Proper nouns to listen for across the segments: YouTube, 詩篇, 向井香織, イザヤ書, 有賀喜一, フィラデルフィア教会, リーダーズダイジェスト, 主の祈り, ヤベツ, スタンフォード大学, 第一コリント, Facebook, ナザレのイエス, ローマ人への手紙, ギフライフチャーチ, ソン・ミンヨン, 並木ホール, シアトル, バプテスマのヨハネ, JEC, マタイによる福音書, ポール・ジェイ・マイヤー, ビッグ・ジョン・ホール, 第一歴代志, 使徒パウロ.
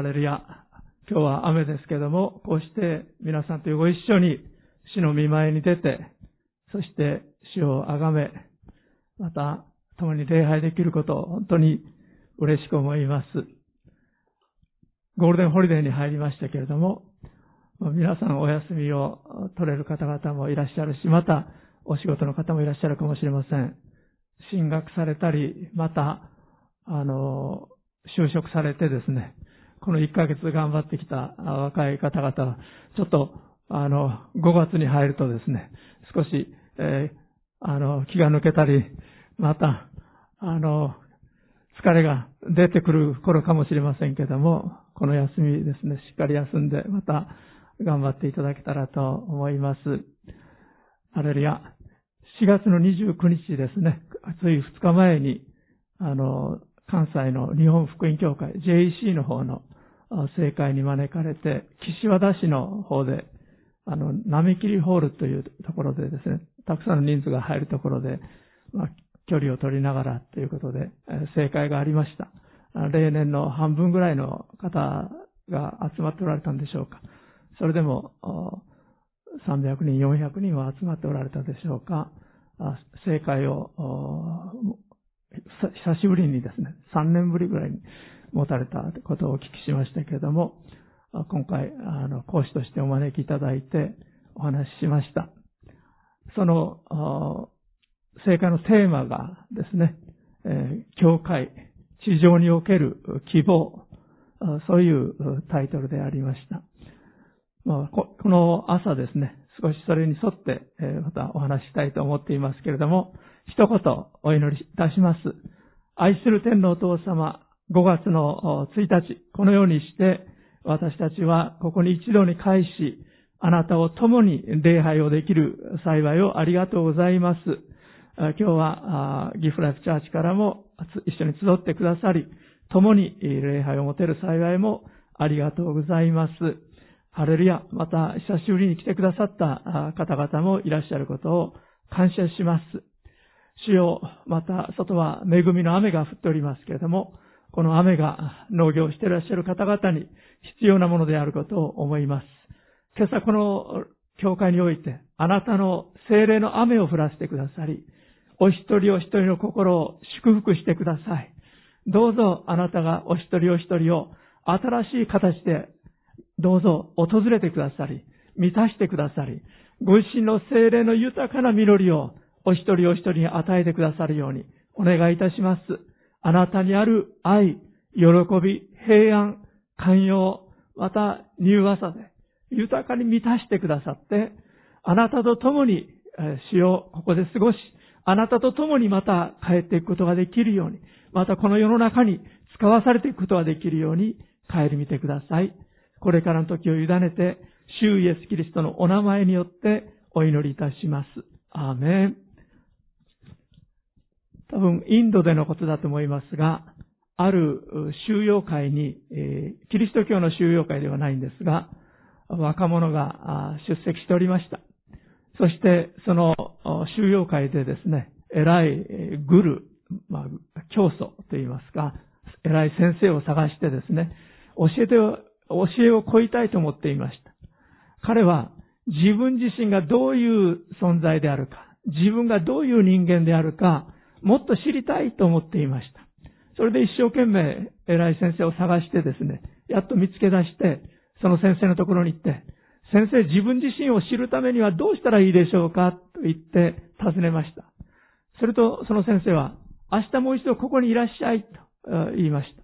ハレルヤ。今日は雨ですけども、こうして皆さんとご一緒に主の御前に出て、そして主をあがめ、また共に礼拝できることを本当に嬉しく思います。ゴールデンホリデーに入りましたけれども、皆さんお休みを取れる方々もいらっしゃるし、またお仕事の方もいらっしゃるかもしれません。進学されたり、また、就職されてですね、この1ヶ月頑張ってきた若い方々は、ちょっと、5月に入るとですね、少し、気が抜けたり、また、疲れが出てくる頃かもしれませんけども、この休みですね、しっかり休んで、また頑張っていただけたらと思います。ハレルヤ。4月の29日ですね、つい2日前に、関西の日本福音教会 JEC の方の聖会に招かれて、岸和田市の方で、並木ホールというところでですね、たくさんの人数が入るところで、距離を取りながらということで、聖会がありました。例年の半分ぐらいの方が集まっておられたんでしょうか。それでも、300人、400人は集まっておられたでしょうか。聖会を、久しぶりにですね、3年ぶりぐらいに持たれたことをお聞きしましたけれども、今回、講師としてお招きいただいてお話ししました。その、聖火のテーマがですね、教会、地上における希望、そういうタイトルでありました。この朝ですね、少しそれに沿って、またお話ししたいと思っていますけれども、一言お祈りいたします。愛する天のお父様、5月の1日、このようにして、私たちはここに一度に会し、あなたを共に礼拝をできる幸いをありがとうございます。今日はギフライフチャーチからも一緒に集ってくださり、共に礼拝を持てる幸いもありがとうございます。ハレルヤ、また久しぶりに来てくださった方々もいらっしゃることを感謝します。主よ、また外は恵みの雨が降っておりますけれども、この雨が農業していらっしゃる方々に必要なものであることを思います。今朝この教会において、あなたの聖霊の雨を降らせてくださり、お一人お一人の心を祝福してください。どうぞあなたがお一人お一人を新しい形でどうぞ訪れてくださり、満たしてくださり、ご自身の聖霊の豊かな実りをお一人お一人に与えてくださるようにお願いいたします。あなたにある愛、喜び、平安、寛容、また柔和さで豊かに満たしてくださって、あなたと共に主をここで過ごし、あなたと共にまた帰っていくことができるように、またこの世の中に使わされていくことができるように帰り見てください。これからの時を委ねて、主イエスキリストのお名前によってお祈りいたします。アーメン。多分インドでのことだと思いますが、ある収容会に、キリスト教の収容会ではないんですが、若者が出席しておりました。そしてその収容会でですね、偉いグル、教祖といいますか、偉い先生を探してですね、教えを請いたいと思っていました。彼は自分自身がどういう存在であるか、自分がどういう人間であるか、もっと知りたいと思っていました。それで一生懸命偉い先生を探してですね、やっと見つけ出して、その先生のところに行って、先生、自分自身を知るためにはどうしたらいいでしょうかと言って尋ねました。するとその先生は、明日もう一度ここにいらっしゃいと言いました。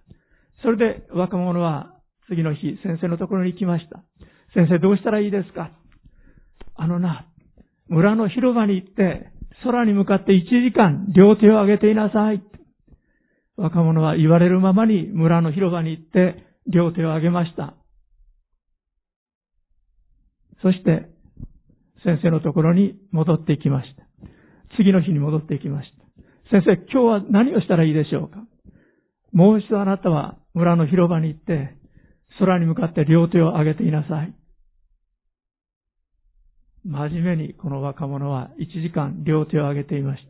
それで若者は次の日、先生のところに行きました。先生、どうしたらいいですか？村の広場に行って、空に向かって1時間両手を上げていなさい。若者は言われるままに村の広場に行って両手を上げました。そして先生のところに戻っていきました。次の日に戻っていきました。先生、今日は何をしたらいいでしょうか？もう一度あなたは村の広場に行って空に向かって両手を上げていなさい。真面目にこの若者は1時間両手を上げていました。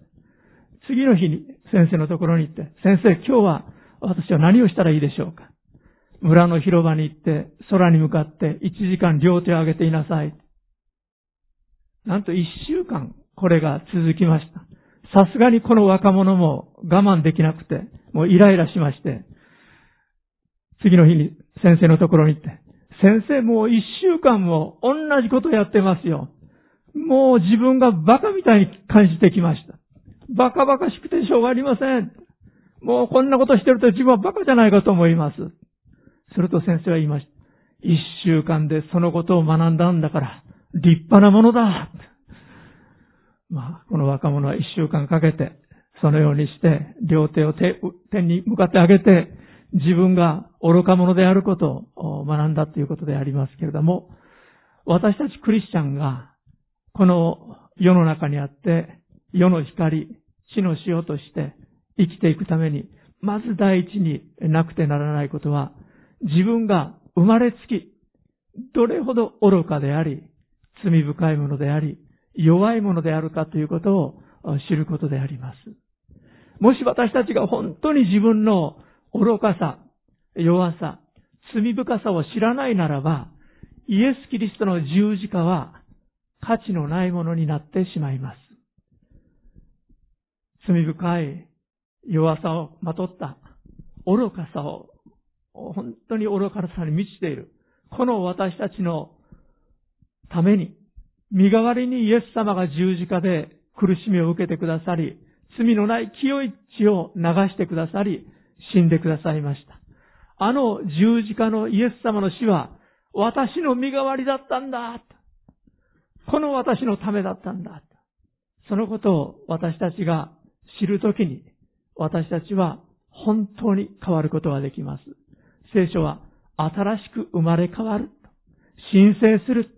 次の日に先生のところに行って、先生、今日は私は何をしたらいいでしょうか？村の広場に行って、空に向かって1時間両手を上げていなさい。なんと1週間、これが続きました。さすがにこの若者も我慢できなくて、もうイライラしまして、次の日に先生のところに行って、先生もう一週間も同じことやってますよ。もう自分がバカみたいに感じてきました。バカバカしくてしょうがありません。もうこんなことしてると自分はバカじゃないかと思います。すると先生は言いました。一週間でそのことを学んだんだから、立派なものだ。まあ、この若者は一週間かけて、そのようにして、両手を天に向かってあげて、自分が愚か者であることを学んだということでありますけれども、私たちクリスチャンが、この世の中にあって、世の光、地の塩として生きていくために、まず第一になくてならないことは、自分が生まれつき、どれほど愚かであり、罪深いものであり、弱いものであるかということを知ることであります。もし私たちが本当に自分の愚かさ、弱さ、罪深さを知らないならば、イエス・キリストの十字架は価値のないものになってしまいます。罪深い弱さをまとった愚かさを、本当に愚かさに満ちている。この私たちのために、身代わりにイエス様が十字架で苦しみを受けてくださり、罪のない清い血を流してくださり、死んでくださいました。あの十字架のイエス様の死は、私の身代わりだったんだ。この私のためだったんだ。そのことを私たちが知るときに、私たちは本当に変わることができます。聖書は、新しく生まれ変わる。新生する。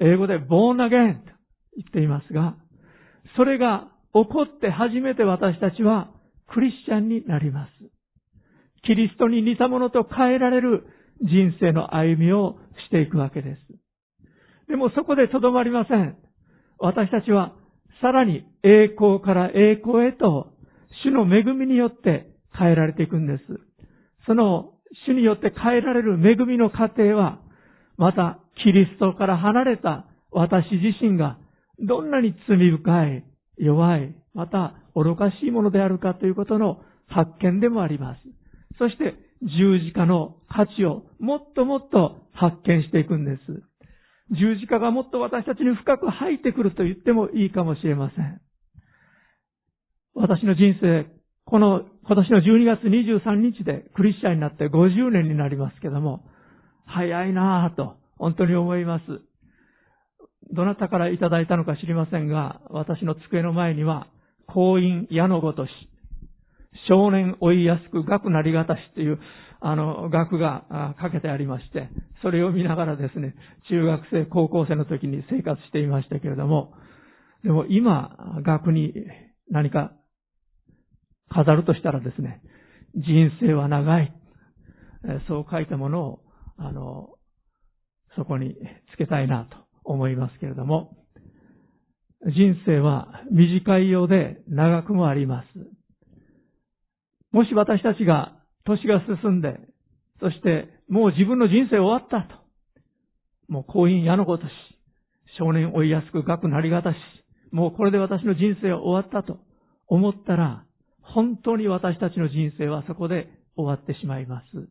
英語で born again と言っていますが、それが起こって初めて私たちはクリスチャンになります。キリストに似たものと変えられる人生の歩みをしていくわけです。でもそこでとどまりません。私たちはさらに栄光から栄光へと主の恵みによって変えられていくんです。その主によって変えられる恵みの過程は、またキリストから離れた私自身がどんなに罪深い、弱い、また愚かしいものであるかということの発見でもあります。そして十字架の価値をもっともっと発見していくんです。十字架がもっと私たちに深く入ってくると言ってもいいかもしれません。私の人生、今年の12月23日でクリスチャンになって50年になりますけども、早いなぁと本当に思います。どなたからいただいたのか知りませんが、私の机の前には、行員矢のごとし、少年追いやすく学なりがたしという、学がかけてありまして、それを見ながらですね、中学生、高校生の時に生活していましたけれども、でも今、学に何か飾るとしたらですね、人生は長い。そう書いたものを、そこにつけたいなと思いますけれども、人生は短いようで長くもあります。もし私たちが年が進んで、そしてもう自分の人生終わったと、もう行員矢のごとし、少年追いやすく学なりがたし、もうこれで私の人生終わったと思ったら、本当に私たちの人生はそこで終わってしまいます。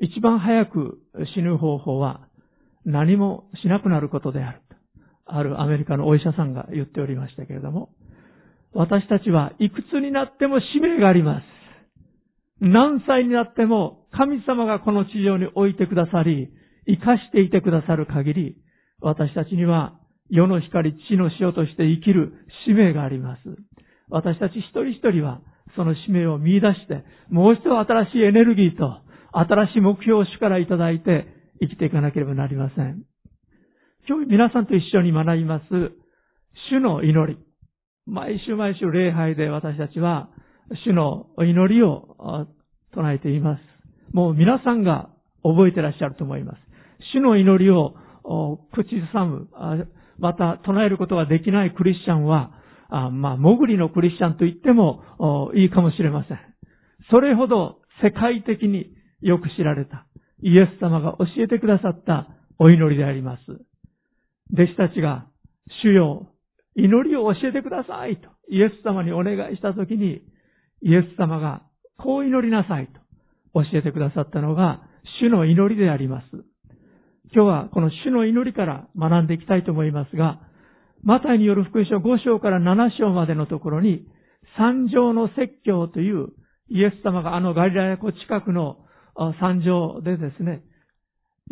一番早く死ぬ方法は何もしなくなることである。あるアメリカのお医者さんが言っておりましたけれども、私たちはいくつになっても使命があります。何歳になっても神様がこの地上に置いてくださり、生かしていてくださる限り、私たちには世の光、地の塩として生きる使命があります。私たち一人一人はその使命を見出して、もう一度新しいエネルギーと、新しい目標を主からいただいて生きていかなければなりません。今日皆さんと一緒に学びます主の祈り。毎週毎週礼拝で私たちは主の祈りを唱えています。もう皆さんが覚えてらっしゃると思います。主の祈りを口ずさむ、また唱えることができないクリスチャンは、潜りのクリスチャンと言ってもいいかもしれません。それほど世界的によく知られたイエス様が教えてくださったお祈りであります。弟子たちが主よ祈りを教えてくださいとイエス様にお願いしたときに、イエス様がこう祈りなさいと教えてくださったのが主の祈りであります。今日はこの主の祈りから学んでいきたいと思いますが、マタイによる福音書5章から7章までのところに、山上の説教というイエス様がガリラヤ湖近くの山上でですね、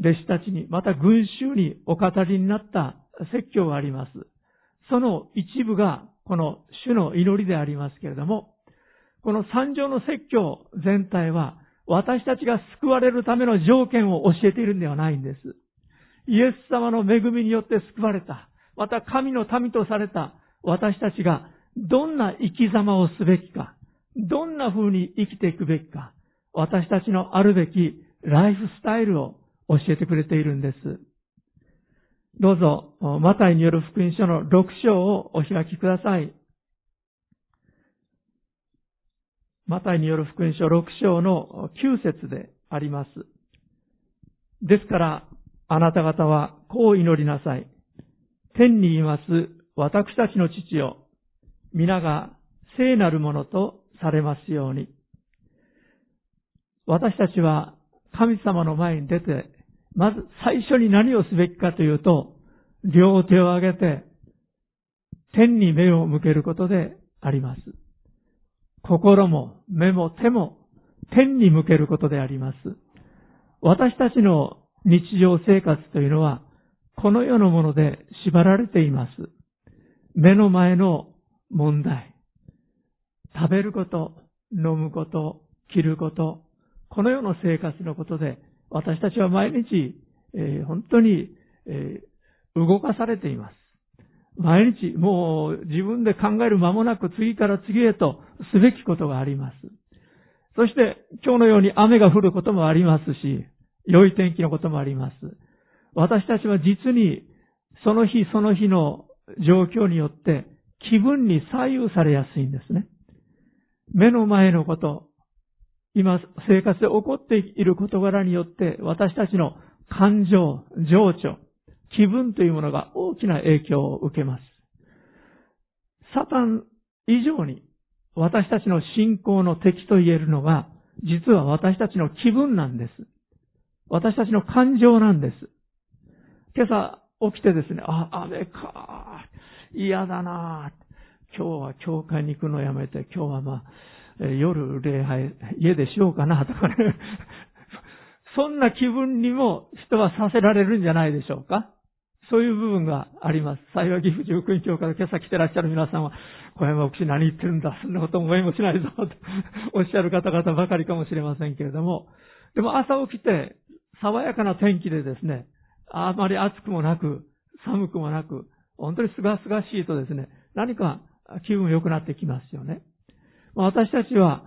弟子たちにまた群衆にお語りになった説教があります。その一部がこの主の祈りでありますけれども、この山上の説教全体は私たちが救われるための条件を教えているんではないんです。イエス様の恵みによって救われた、また神の民とされた私たちがどんな生き様をすべきか、どんな風に生きていくべきか、私たちのあるべきライフスタイルを教えてくれているんです。どうぞ、マタイによる福音書の6章をお開きください。マタイによる福音書6章の9節であります。ですから、あなた方はこう祈りなさい。天にいます私たちの父よ、皆が聖なるものとされますように。私たちは神様の前に出て、まず最初に何をすべきかというと、両手を挙げて、天に目を向けることであります。心も目も手も天に向けることであります。私たちの日常生活というのは、この世のもので縛られています。目の前の問題、食べること、飲むこと、着ること、この世の生活のことで、私たちは毎日、本当に、動かされています。毎日、もう自分で考える間もなく次から次へとすべきことがあります。そして、今日のように雨が降ることもありますし、良い天気のこともあります。私たちは実に、その日その日の状況によって、気分に左右されやすいんですね。目の前のこと、今生活で起こっている事柄によって私たちの感情、情緒、気分というものが大きな影響を受けます。サタン以上に私たちの信仰の敵と言えるのが実は私たちの気分なんです。私たちの感情なんです。今朝起きてですね、雨か嫌だなぁ。今日は教会に行くのをやめて、今日は夜礼拝、家でしようかなとかね。そんな気分にも人はさせられるんじゃないでしょうか。そういう部分があります。幸い岐阜19日から今朝来てらっしゃる皆さんは、小山牧師何言ってるんだ、そんなこと思いもしないぞ、とおっしゃる方々ばかりかもしれませんけれども。でも朝起きて、爽やかな天気でですね、あまり暑くもなく、寒くもなく、本当に清々しいとですね、何か気分良くなってきますよね。私たちは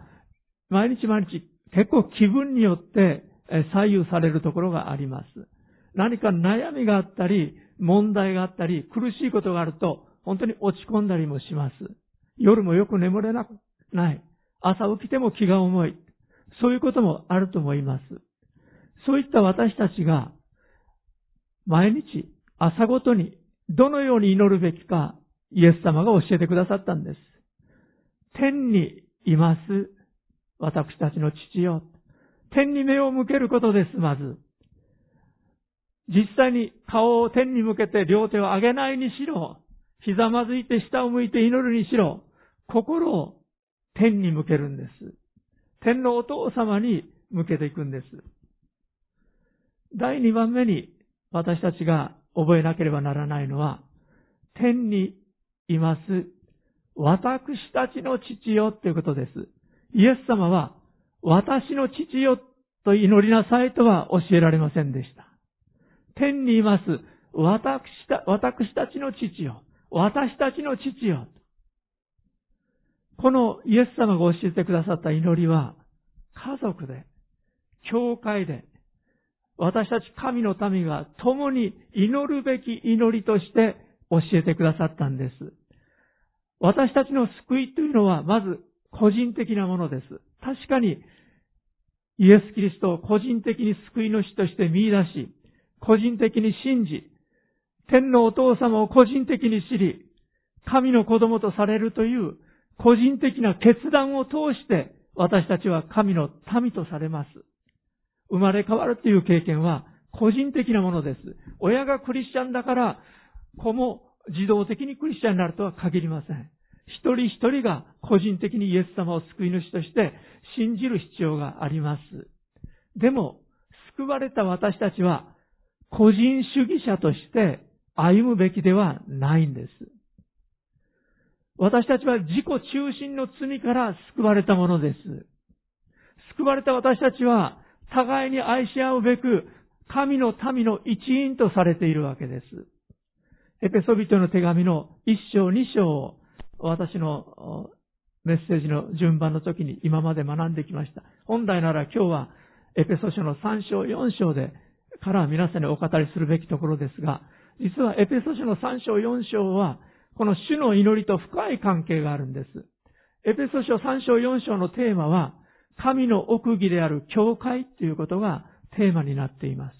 毎日毎日結構気分によって左右されるところがあります。何か悩みがあったり、問題があったり、苦しいことがあると本当に落ち込んだりもします。夜もよく眠れなくない。朝起きても気が重い。そういうこともあると思います。そういった私たちが毎日朝ごとにどのように祈るべきかイエス様が教えてくださったんです。天にいます私たちの父よ。天に目を向けることです、まず。実際に顔を天に向けて両手を上げないにしろ、ひざまずいて下を向いて祈るにしろ、心を天に向けるんです。天のお父様に向けていくんです。第2番目に私たちが覚えなければならないのは、天にいます私たちの父よということです。イエス様は私の父よと祈りなさいとは教えられませんでした。天にいます私たちの父よ。私たちの父よ。このイエス様が教えてくださった祈りは家族で、教会で、私たち神の民が共に祈るべき祈りとして教えてくださったんです。私たちの救いというのはまず個人的なものです。確かにイエス・キリストを個人的に救い主として見出し、個人的に信じ、天のお父様を個人的に知り、神の子供とされるという個人的な決断を通して、私たちは神の民とされます。生まれ変わるという経験は個人的なものです。親がクリスチャンだから、子も自動的にクリスチャンになるとは限りません。一人一人が個人的にイエス様を救い主として信じる必要があります。でも、救われた私たちは個人主義者として歩むべきではないんです。私たちは自己中心の罪から救われたものです。救われた私たちは互いに愛し合うべく神の民の一員とされているわけです。エペソビトの手紙の1章2章を私のメッセージの順番の時に今まで学んできました。本来なら今日はエペソ書の3章4章でから皆さんにお語りするべきところですが、実はエペソ書の3章4章はこの主の祈りと深い関係があるんです。エペソ書3章4章のテーマは、神の奥義である教会ということがテーマになっています。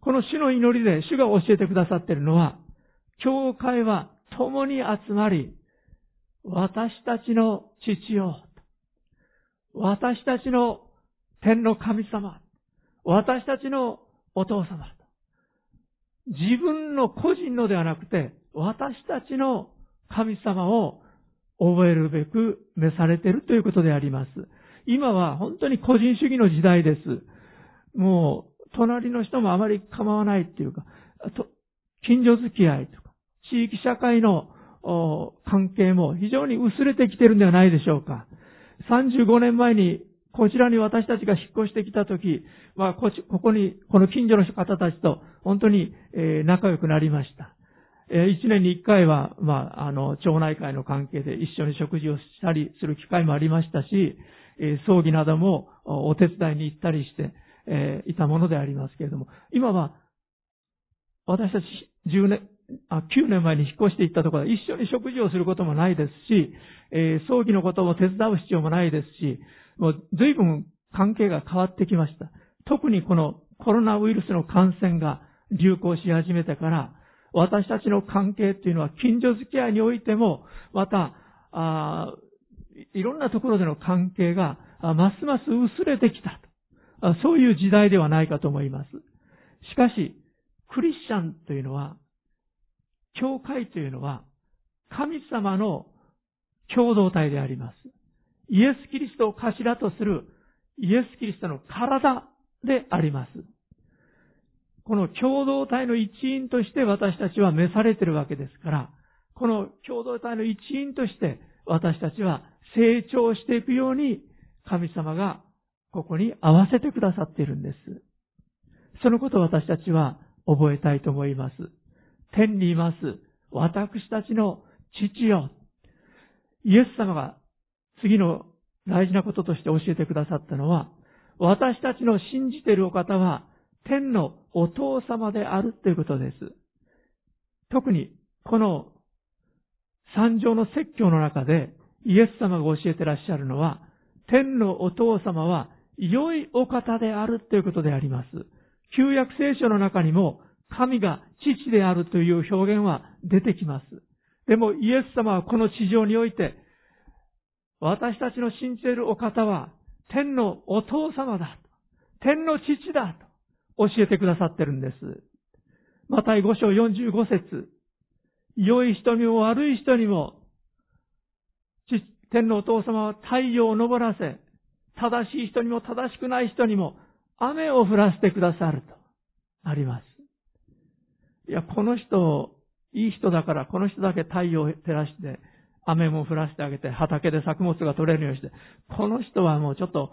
この主の祈りで主が教えてくださっているのは、教会は共に集まり、私たちの父よ、私たちの天の神様、私たちのお父様、自分の個人のではなくて、私たちの神様を覚えるべく召されているということであります。今は本当に個人主義の時代です。もう、隣の人もあまり構わないっていうか、近所付き合いとか、地域社会の関係も非常に薄れてきているんではないでしょうか。35年前にこちらに私たちが引っ越してきたとき、この近所の方たちと本当に仲良くなりました。一年に一回は、町内会の関係で一緒に食事をしたりする機会もありましたし、葬儀などもお手伝いに行ったりして、いたものでありますけれども、今は、私たち9年前に引っ越していったところは一緒に食事をすることもないですし、葬儀のことを手伝う必要もないですし、もう随分関係が変わってきました。特にこのコロナウイルスの感染が流行し始めてから、私たちの関係というのは近所付き合いにおいても、また、いろんなところでの関係がますます薄れてきた。そういう時代ではないかと思います。しかし、クリスチャンというのは、教会というのは、神様の共同体であります。イエス・キリストを頭とするイエス・キリストの体であります。この共同体の一員として私たちは召されているわけですから、この共同体の一員として私たちは成長していくように神様がここに合わせてくださっているんです。そのことを私たちは覚えたいと思います。天にいます私たちの父よ。イエス様が次の大事なこととして教えてくださったのは、私たちの信じているお方は天のお父様であるということです。特にこの三条の説教の中でイエス様が教えてらっしゃるのは、天のお父様は良いお方であるということであります。旧約聖書の中にも神が父であるという表現は出てきます。でもイエス様はこの地上において、私たちの信じているお方は天のお父様だ、天の父だと教えてくださってるんです。マタイ5章45節、良い人にも悪い人にも、天のお父様は太陽を昇らせ、正しい人にも正しくない人にも雨を降らせてくださるとあります。いや、この人、いい人だから、この人だけ太陽を照らして、雨も降らせてあげて、畑で作物が取れるようにして、この人はもうちょっと、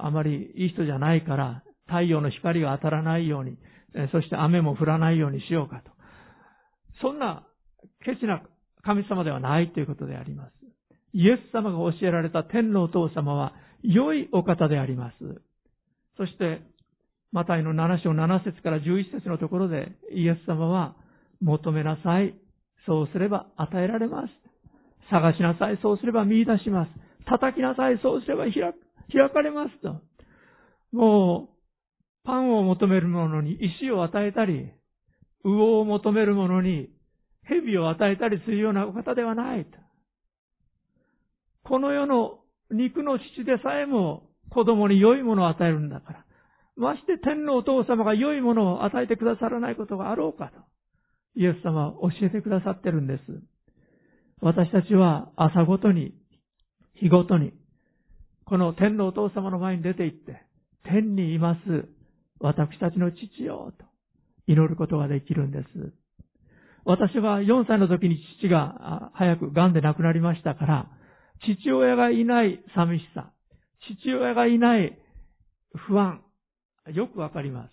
あまりいい人じゃないから、太陽の光が当たらないように、そして雨も降らないようにしようかと。そんなケチな神様ではないということであります。イエス様が教えられた天のお父様は良いお方であります。そして、マタイの7章7節から11節のところで、イエス様は、求めなさい、そうすれば与えられます。探しなさい、そうすれば見出します。叩きなさい。そうすれば開かれますと。もう、パンを求める者に石を与えたり、魚を求める者に蛇を与えたりするようなお方ではないと。この世の肉の父でさえも子供に良いものを与えるんだから。まして天のお父様が良いものを与えてくださらないことがあろうかと。イエス様は教えてくださってるんです。私たちは朝ごとに、日ごとに、この天のお父様の前に出て行って、天にいます私たちの父よと祈ることができるんです。私は4歳の時に父が早く癌で亡くなりましたから、父親がいない寂しさ、父親がいない不安、よくわかります。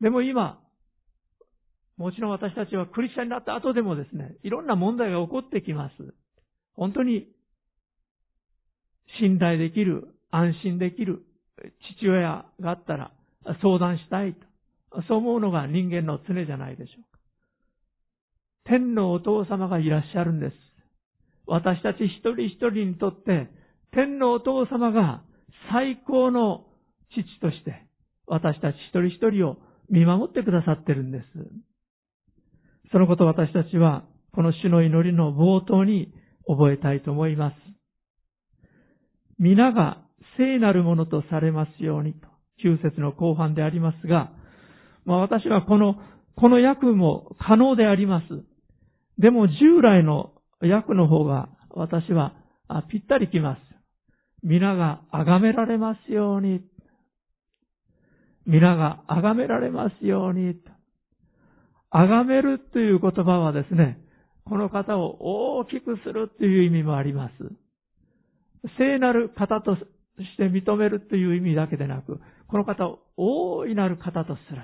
でも今、もちろん私たちはクリスチャンになった後でもですね、いろんな問題が起こってきます。本当に、信頼できる、安心できる父親があったら相談したいと。そう思うのが人間の常じゃないでしょうか。天のお父様がいらっしゃるんです。私たち一人一人にとって、天のお父様が最高の父として、私たち一人一人を見守ってくださってるんです。そのことを私たちは、この主の祈りの冒頭に覚えたいと思います。皆が聖なるものとされますようにと、9節の後半でありますが、私はこの訳も可能であります。でも従来の訳の方が私はぴったりきます。皆が崇められますように。皆が崇められますように。崇めるという言葉はですね、この方を大きくするという意味もあります。聖なる方として認めるという意味だけでなく、この方を大いなる方とする。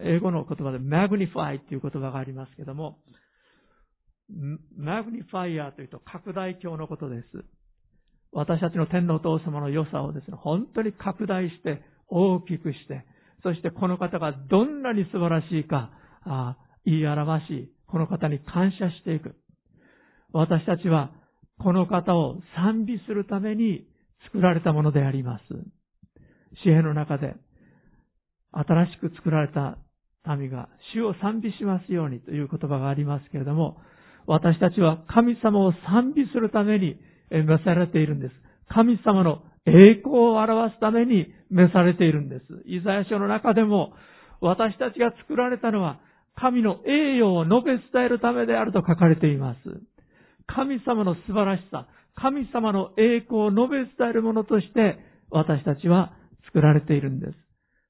英語の言葉で magnify という言葉がありますけども、マグニファイアというと拡大鏡のことです。私たちの天のお父様の良さをですね、本当に拡大して、大きくして、そしてこの方がどんなに素晴らしいか、言い表し、この方に感謝していく。私たちはこの方を賛美するために作られたものであります。詩篇の中で、新しく作られた民が主を賛美しますようにという言葉がありますけれども、私たちは神様を賛美するために召されているんです。神様の栄光を表すために召されているんです。イザヤ書の中でも、私たちが作られたのは神の栄誉を述べ伝えるためであると書かれています。神様の素晴らしさ、神様の栄光を述べ伝えるものとして私たちは作られているんです。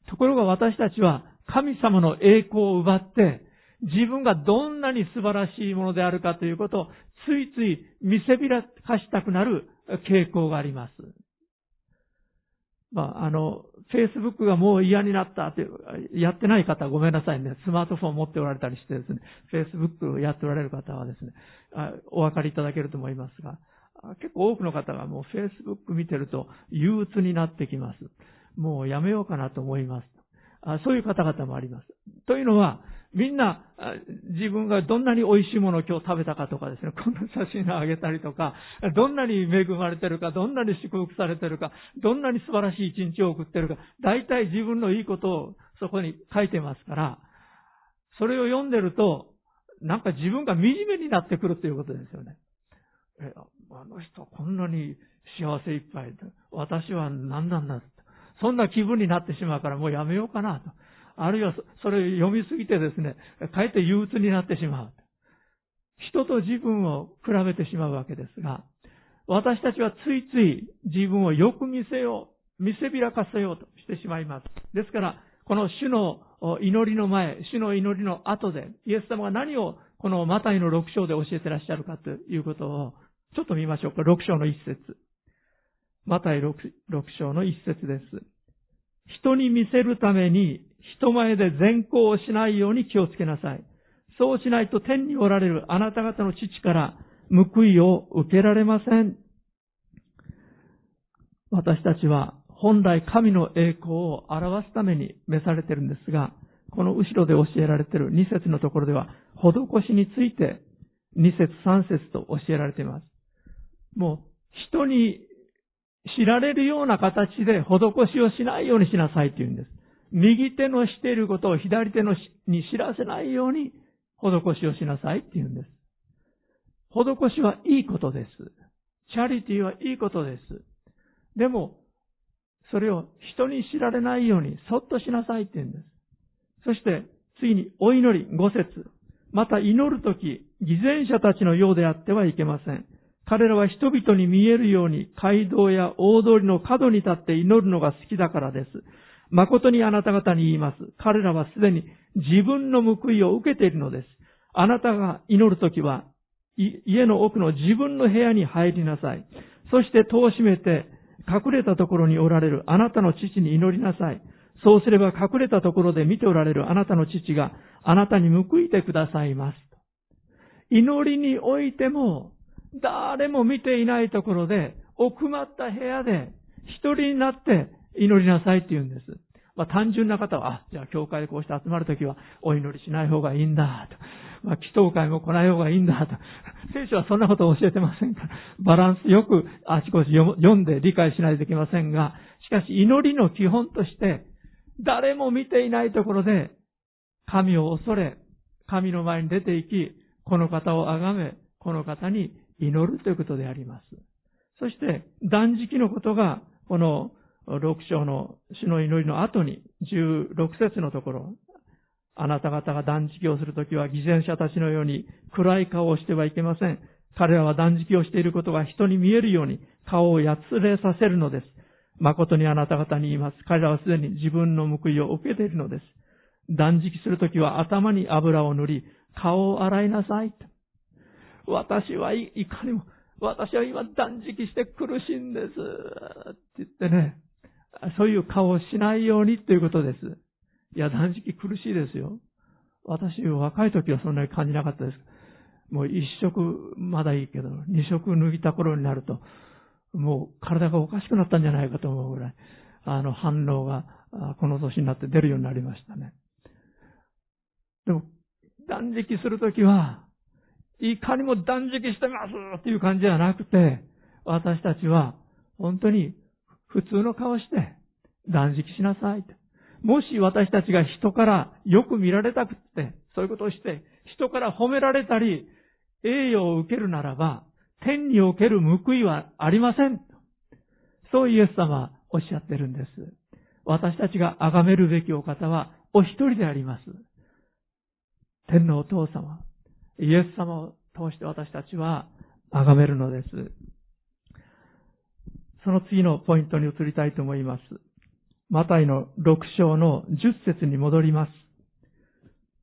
ところが私たちは神様の栄光を奪って、自分がどんなに素晴らしいものであるかということをついつい見せびらかしたくなる傾向があります。Facebook がもう嫌になったという、やってない方ごめんなさいね。スマートフォン持っておられたりしてですね、Facebook をやっておられる方はですね、お分かりいただけると思いますが、結構多くの方がもう Facebook 見てると憂鬱になってきます。もうやめようかなと思います。そういう方々もあります。というのは、みんな自分がどんなに美味しいものを今日食べたかとかですね、こんな写真をあげたりとか、どんなに恵まれてるか、どんなに祝福されてるか、どんなに素晴らしい一日を送ってるか、大体自分のいいことをそこに書いてますから、それを読んでると、なんか自分が惨めになってくるということですよね。あの人こんなに幸せいっぱいで、私は何なんだって。そんな気分になってしまうからもうやめようかなと。あるいはそれ読みすぎてですね、かえって憂鬱になってしまう。人と自分を比べてしまうわけですが、私たちはついつい自分をよく見せびらかせようとしてしまいます。ですから、この主の祈りの前、主の祈りの後で、イエス様が何をこのマタイの6章で教えてらっしゃるかということをちょっと見ましょうか。6章の一節。マタイ 6章の一節です。人に見せるために人前で善行をしないように気をつけなさい。そうしないと天におられるあなた方の父から報いを受けられません。私たちは本来神の栄光を表すために召されているんですが、この後ろで教えられている2節のところでは、施しについて2節3節と教えられています。もう人に知られるような形で施しをしないようにしなさいというんです。右手のしていることを左手に知らせないように施しをしなさいって言うんです。施しはいいことです。チャリティはいいことです。でも、それを人に知られないようにそっとしなさいって言うんです。そして、次にお祈り5節。また祈るとき、偽善者たちのようであってはいけません。彼らは人々に見えるように街道や大通りの角に立って祈るのが好きだからです。誠にあなた方に言います。彼らはすでに自分の報いを受けているのです。あなたが祈るときは、家の奥の自分の部屋に入りなさい。そして戸を閉めて、隠れたところにおられるあなたの父に祈りなさい。そうすれば隠れたところで見ておられるあなたの父があなたに報いてくださいます。祈りにおいても、誰も見ていないところで、奥まった部屋で、一人になって、祈りなさいって言うんです。まあ単純な方は、じゃあ教会でこうして集まるときはお祈りしない方がいいんだと。まあ祈祷会も来ない方がいいんだと。聖書はそんなことを教えてませんから、バランスよくあちこち読んで理解しないといけませんが、しかし祈りの基本として、誰も見ていないところで、神を恐れ、神の前に出て行き、この方をあがめ、この方に祈るということであります。そして断食のことが、この6章の主の祈りの後に16節のところ、あなた方が断食をするときは偽善者たちのように暗い顔をしてはいけません。彼らは断食をしていることが人に見えるように顔をやつれさせるのです。誠にあなた方に言います。彼らはすでに自分の報いを受けているのです。断食するときは頭に油を塗り、顔を洗いなさい。私はいかにも、私は今断食して苦しいんです。って言ってね。そういう顔をしないようにということです。いや、断食苦しいですよ。私、若い時はそんなに感じなかったです。もう一食まだいいけど、二食脱ぎた頃になると、もう体がおかしくなったんじゃないかと思うぐらい、反応が、この年になって出るようになりましたね。でも、断食するときは、いかにも断食してますっていう感じじゃなくて、私たちは、本当に、普通の顔して断食しなさいと。もし私たちが人からよく見られたくって、そういうことをして、人から褒められたり、栄誉を受けるならば、天における報いはありません。そうイエス様はおっしゃってるんです。私たちが崇めるべきお方はお一人であります。天のお父様、イエス様を通して私たちは崇めるのです。その次のポイントに移りたいと思います。マタイの6章の10節に戻ります。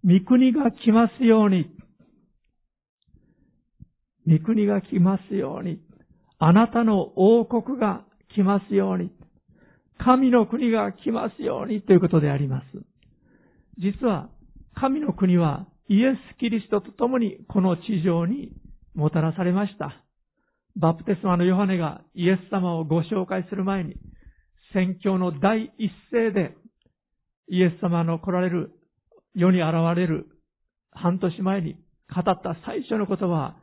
御国が来ますように。御国が来ますように。あなたの王国が来ますように。神の国が来ますようにということであります。実は神の国はイエス・キリストと共にこの地上にもたらされました。バプテスマのヨハネがイエス様をご紹介する前に、宣教の第一声で、イエス様の来られる、世に現れる半年前に語った最初の言葉は、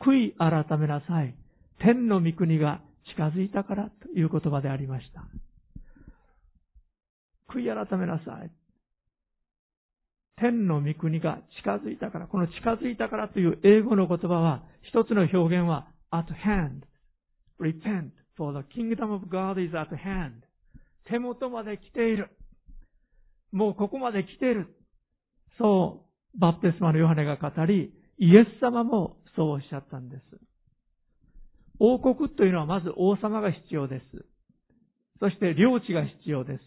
悔い改めなさい。天の御国が近づいたからという言葉でありました。悔い改めなさい。天の御国が近づいたから。この近づいたからという英語の言葉は、一つの表現は、at hand. Repent, for the kingdom of God is at hand. 手元まで来ている。もうここまで来ている。そう、バプテスマのヨハネが語り、イエス様もそうおっしゃったんです。王国というのはまず王様が必要です。そして領地が必要です。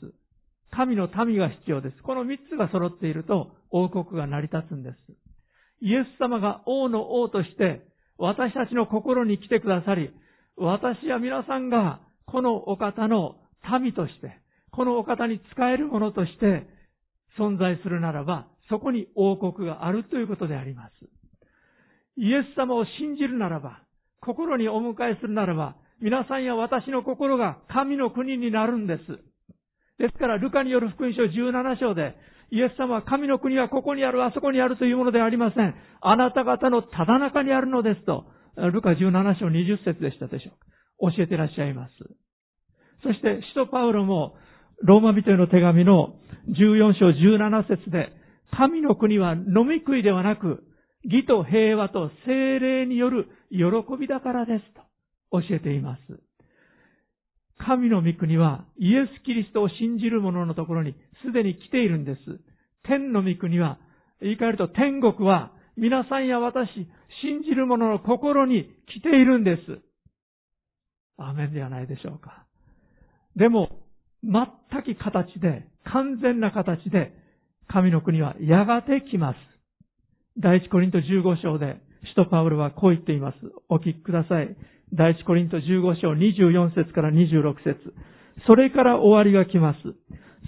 神の民が必要です。この三つが揃っていると王国が成り立つんです。イエス様が王の王として、私たちの心に来てくださり、私や皆さんがこのお方の民として、このお方に仕えるものとして存在するならば、そこに王国があるということであります。イエス様を信じるならば、心にお迎えするならば、皆さんや私の心が神の国になるんです。ですから、ルカによる福音書17章で、イエス様は神の国はここにある、あそこにあるというものではありません。あなた方のただ中にあるのですと、ルカ17章20節でしたでしょうか。教えてらっしゃいます。そして使徒パウロもローマ人への手紙の14章17節で、神の国は飲み食いではなく、義と平和と聖霊による喜びだからですと教えています。神の御国はイエス・キリストを信じる者のところにすでに来ているんです。天の御国は、言い換えると天国は皆さんや私、信じる者の心に来ているんです。アーメンではないでしょうか。でも、全く形で、完全な形で、神の国はやがて来ます。第一コリント15章で、使徒パウロはこう言っています。お聞きください。第一コリント15章24節から26節。それから終わりが来ます。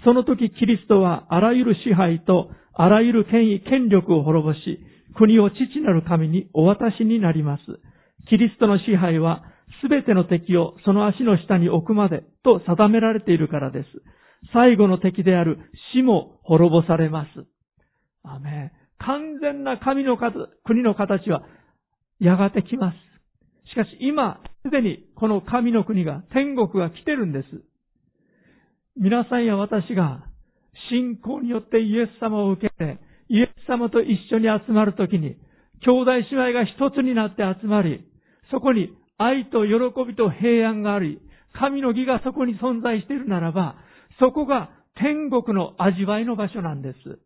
その時キリストはあらゆる支配とあらゆる権威、権力を滅ぼし、国を父なる神にお渡しになります。キリストの支配はすべての敵をその足の下に置くまでと定められているからです。最後の敵である死も滅ぼされます。アメン。完全な神の国の形はやがて来ます。しかし今すでにこの神の国が、天国が来てるんです。皆さんや私が信仰によってイエス様を受けて、イエス様と一緒に集まるときに、兄弟姉妹が一つになって集まり、そこに愛と喜びと平安があり、神の義がそこに存在しているならば、そこが天国の味わいの場所なんです。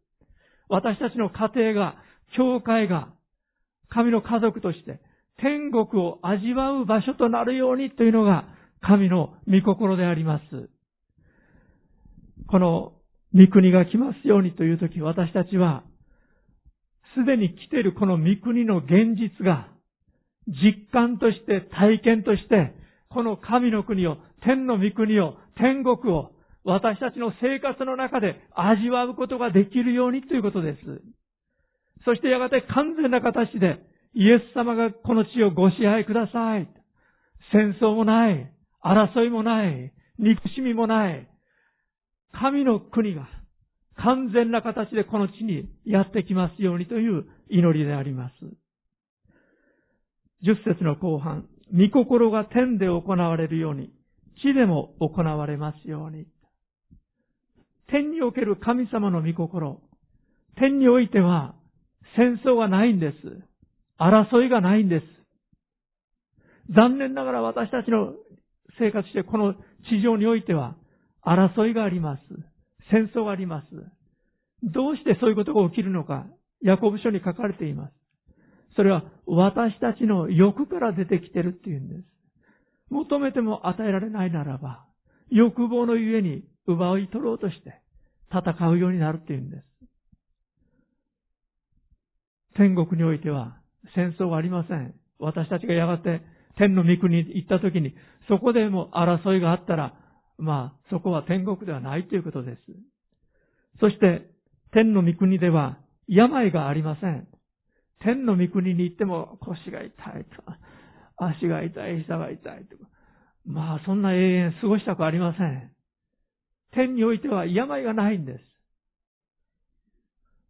私たちの家庭が、教会が、神の家族として天国を味わう場所となるようにというのが神の御心であります。この御国が来ますようにというとき、私たちはすでに来ているこの御国の現実が実感として体験として、この神の国を、天の御国を、天国を私たちの生活の中で味わうことができるようにということです。そしてやがて完全な形でイエス様がこの地をご支配ください。戦争もない、争いもない、憎しみもない。神の国が完全な形でこの地にやってきますようにという祈りであります。10節の後半、御心が天で行われるように、地でも行われますように。天における神様の御心、天においては戦争がないんです。争いがないんです。残念ながら私たちの生活してこの地上においては争いがあります。戦争があります。どうしてそういうことが起きるのか、ヤコブ書に書かれています。それは私たちの欲から出てきてるっていうんです。求めても与えられないならば、欲望のゆえに奪い取ろうとして戦うようになるっていうんです。天国においては戦争はありません。私たちがやがて天の御国に行ったときに、そこでも争いがあったら、そこは天国ではないということです。そして、天の御国では病がありません。天の御国に行っても腰が痛いとか、足が痛い、膝が痛いとか、そんな永遠過ごしたくありません。天においては病がないんです。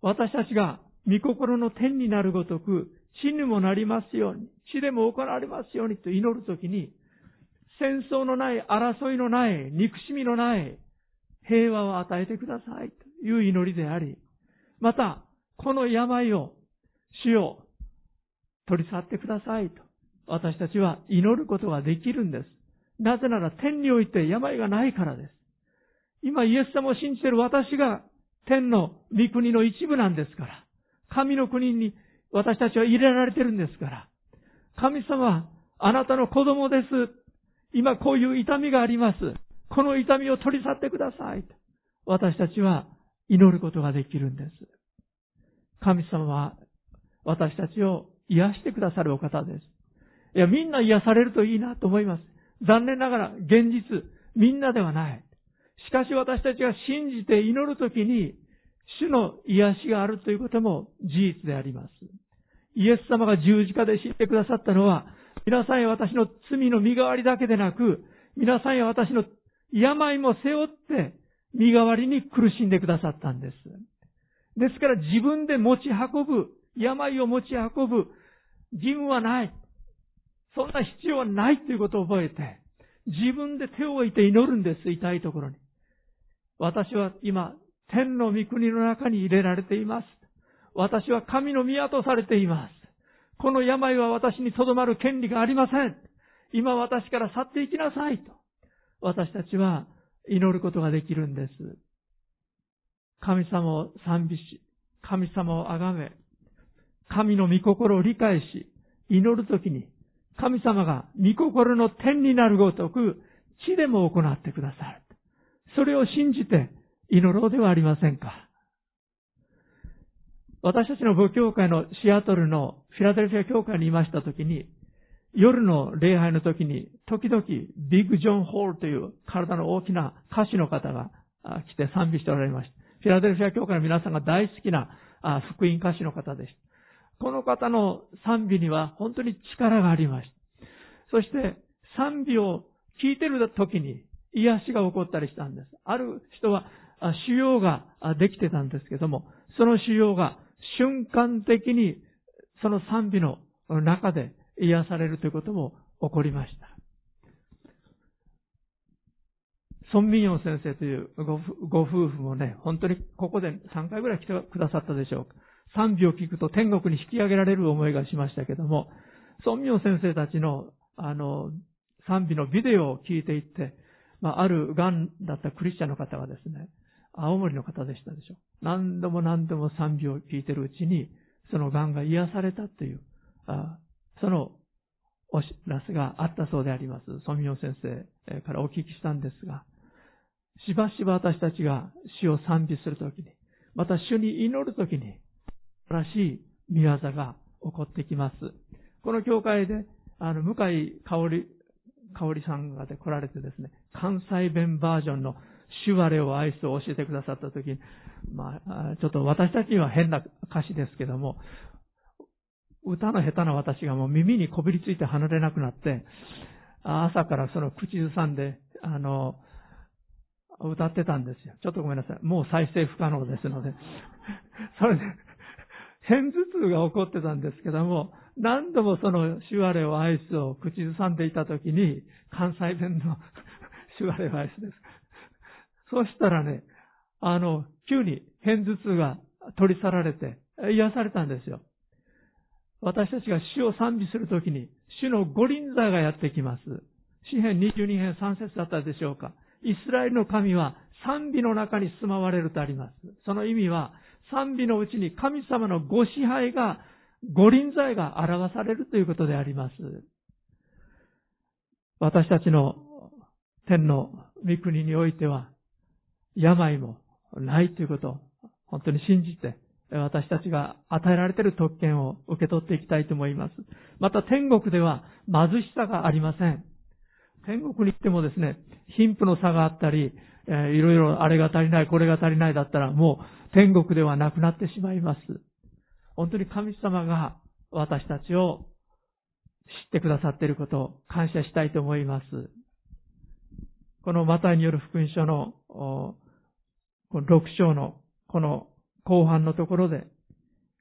私たちが御心の天になるごとく、地にもなりますように、地でも行われますようにと祈るときに、戦争のない、争いのない、憎しみのない、平和を与えてくださいという祈りであり、また、この病を、主よ、取り去ってくださいと、私たちは祈ることができるんです。なぜなら天において病がないからです。今、イエス様を信じている私が、天の御国の一部なんですから、神の国に私たちは入れられているんですから、神様、あなたの子供です。今こういう痛みがあります。この痛みを取り去ってください。私たちは祈ることができるんです。神様は私たちを癒してくださるお方です。いや、みんな癒されるといいなと思います。残念ながら現実、みんなではない。しかし私たちが信じて祈るときに、主の癒しがあるということも事実であります。イエス様が十字架で死んでくださったのは、皆さんや私の罪の身代わりだけでなく、皆さんや私の病も背負って身代わりに苦しんでくださったんです。ですから自分で持ち運ぶ、病を持ち運ぶ義務はない。そんな必要はないということを覚えて、自分で手を置いて祈るんです、痛いところに。私は今、天の御国の中に入れられています。私は神の宮とされています。この病は私にとどまる権利がありません。今私から去っていきなさいと、私たちは祈ることができるんです。神様を賛美し、神様を崇め、神の御心を理解し、祈るときに、神様が御心の天になるごとく、地でも行ってくださる。それを信じて祈ろうではありませんか。私たちの母教会のシアトルのフィラデルフィア教会にいましたときに、夜の礼拝の時に、時々、ビッグ・ジョン・ホールという体の大きな歌手の方が来て賛美しておられました。フィラデルフィア教会の皆さんが大好きな福音歌手の方でした。この方の賛美には本当に力がありました。そして、賛美を聴いている時に癒しが起こったりしたんです。ある人は腫瘍ができてたんですけども、その腫瘍が瞬間的にその賛美の中で癒されるということも起こりました。ソン・ミンヨン先生というご夫婦もね、本当にここで3回ぐらい来てくださったでしょうか。賛美を聞くと天国に引き上げられる思いがしましたけども、ソン・ミンヨン先生たちの賛美のビデオを聞いていって、あるがんだったクリスチャンの方がですね、青森の方でしたでしょう。何度も何度も賛美を聞いているうちに、そのがんが癒されたという、そのお知らせがあったそうであります。ソン・ミンヨン先生からお聞きしたんですが、しばしば私たちが主を賛美するときに、また主に祈るときに、素晴らしい御業が起こってきます。この教会で、向井香織さんがで来られてですね、関西弁バージョンの主我を愛すを教えてくださったときに、ちょっと私たちには変な歌詞ですけども、歌の下手な私がもう耳にこびりついて離れなくなって、朝からその口ずさんで、歌ってたんですよ。ちょっとごめんなさい。もう再生不可能ですので。それで、偏頭痛が起こってたんですけども、何度もその主我を愛すを口ずさんでいたときに、関西弁の主我を愛すです。そしたらね、急に偏頭痛が取り去られて、癒されたんですよ。私たちが主を賛美するときに、主の御臨座がやってきます。詩編22編3節だったでしょうか。イスラエルの神は賛美の中に住まわれるとあります。その意味は、賛美のうちに神様のご支配が、御臨在が表されるということであります。私たちの天の御国においては、病もないということを本当に信じて、私たちが与えられている特権を受け取っていきたいと思います。また天国では貧しさがありません。天国に行ってもですね、貧富の差があったり、いろいろあれが足りない、これが足りないだったらもう天国ではなくなってしまいます。本当に神様が私たちを知ってくださっていることを感謝したいと思います。このマタイによる福音書の6章のこの後半のところで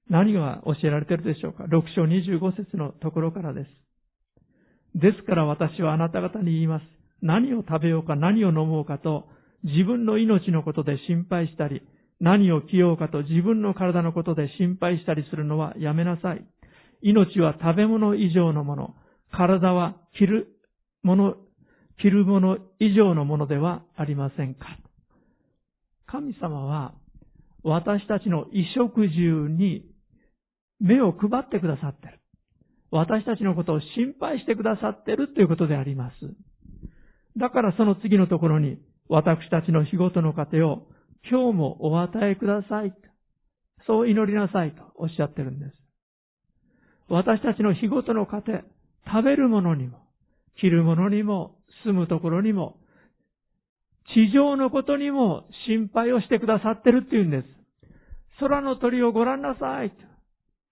何が教えられているでしょうか。6章25節のところからです。ですから私はあなた方に言います。何を食べようか何を飲もうかと自分の命のことで心配したり、何を着ようかと自分の体のことで心配したりするのはやめなさい。命は食べ物以上のもの、体は着るもの以上のものではありませんか。神様は私たちの衣食住に目を配ってくださっている。私たちのことを心配してくださっているということであります。だからその次のところに、私たちの日ごとの糧を今日もお与えください。そう祈りなさいとおっしゃってるんです。私たちの日ごとの糧、食べるものにも、着るものにも、住むところにも、地上のことにも心配をしてくださってるっていうんです。空の鳥をご覧なさい。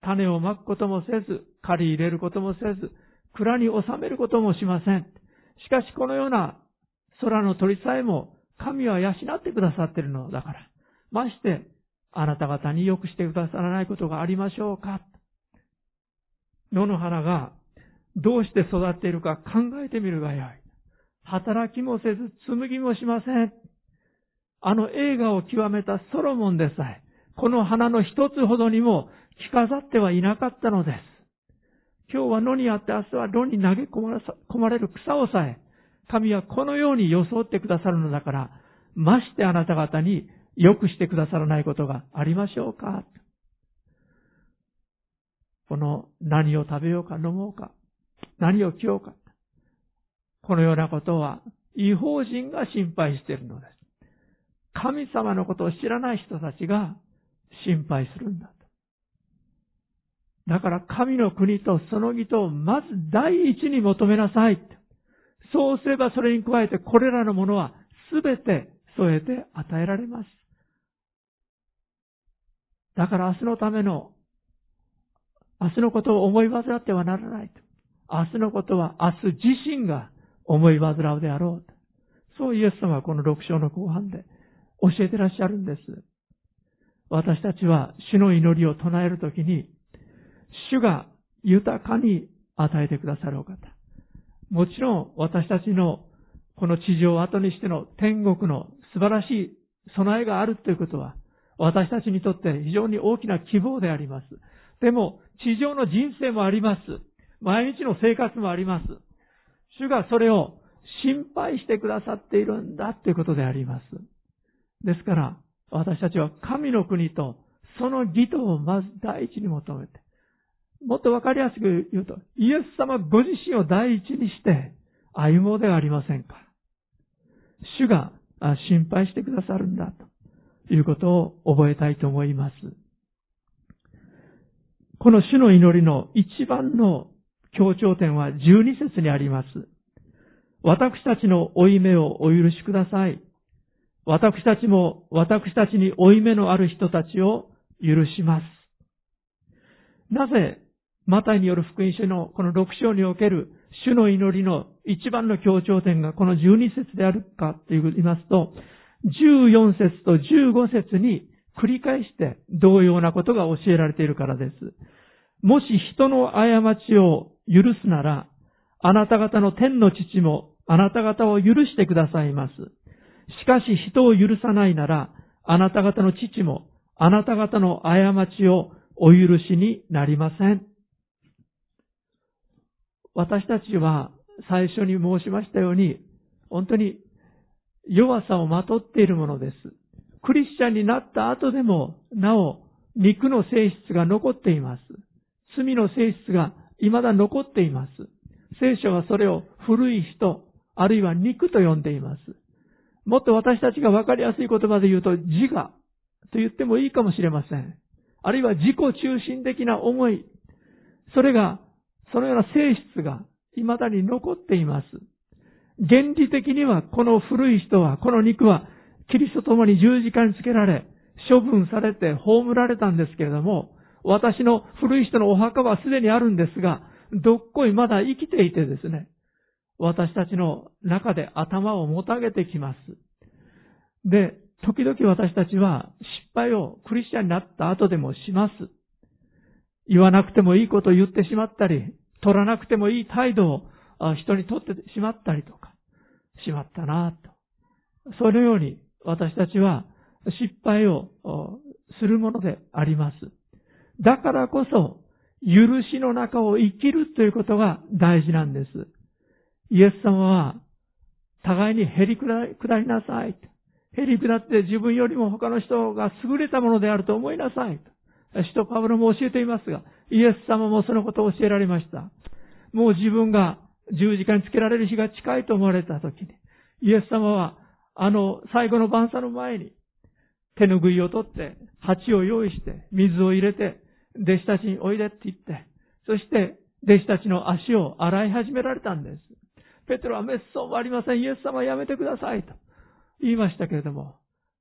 種をまくこともせず、刈り入れることもせず、蔵に収めることもしません。しかしこのような空の鳥さえも神は養ってくださっているのだから。まして、あなた方によくしてくださらないことがありましょうか。野の花がどうして育っているか考えてみるがよい。働きもせず紡ぎもしません。あの栄華を極めたソロモンでさえ、この花の一つほどにも着飾ってはいなかったのです。今日は野にあって明日は炉に投げ込まれる草をさえ、神はこのように装ってくださるのだから、ましてあなた方に良くしてくださらないことがありましょうか。この何を食べようか飲もうか、何を着ようか。このようなことは異邦人が心配しているのです。神様のことを知らない人たちが心配するんだ。だから神の国とその義とをまず第一に求めなさい。そうすればそれに加えてこれらのものはすべて添えて与えられます。だから明日のことを思い煩ってはならない。明日のことは明日自身が思い煩うであろう。そうイエス様はこの6章の後半で教えてらっしゃるんです。私たちは主の祈りを唱えるときに、主が豊かに与えてくださるお方。もちろん私たちのこの地上を後にしての天国の素晴らしい備えがあるということは、私たちにとって非常に大きな希望であります。でも、地上の人生もあります。毎日の生活もあります。主がそれを心配してくださっているんだということであります。ですから、私たちは神の国とその義とをまず第一に求めて、もっとわかりやすく言うと、イエス様ご自身を第一にして歩もうではありませんか。主が心配してくださるんだということを覚えたいと思います。この主の祈りの一番の強調点は12節にあります。私たちの負い目をお許しください。私たちも私たちに負い目のある人たちを許します。なぜマタイによる福音書のこの6章における主の祈りの一番の強調点がこの12節であるかと言いますと、14節と15節に繰り返して同様なことが教えられているからです。もし人の過ちを許すなら、あなた方の天の父もあなた方を許してくださいます。しかし人を許さないなら、あなた方の父もあなた方の過ちをお許しになりません。私たちは最初に申しましたように、本当に弱さをまとっているものです。クリスチャンになった後でも、なお肉の性質が残っています。罪の性質が未だ残っています。聖書はそれを古い人、あるいは肉と呼んでいます。もっと私たちがわかりやすい言葉で言うと、自我と言ってもいいかもしれません。あるいは自己中心的な思い。そのような性質が未だに残っています。原理的にはこの古い人は、この肉は、キリストと共に十字架につけられ、処分されて葬られたんですけれども、私の古い人のお墓はすでにあるんですが、どっこいまだ生きていてですね、私たちの中で頭をもたげてきます。で、時々私たちは失敗をクリスチャンになった後でもします。言わなくてもいいことを言ってしまったり、取らなくてもいい態度を人に取ってしまったりとか、しまったなぁと。そのように私たちは失敗をするものであります。だからこそ、許しの中を生きるということが大事なんです。イエス様は、互いにへりくだりなさい。へりくだって自分よりも他の人が優れたものであると思いなさい。使徒パウロも教えていますが、イエス様もそのことを教えられました。もう自分が十字架につけられる日が近いと思われたときに、イエス様は、最後の晩餐の前に、手拭いを取って、鉢を用意して、水を入れて、弟子たちにおいでって言って、そして、弟子たちの足を洗い始められたんです。ペトロは滅相もありません。イエス様はやめてください。と言いましたけれども、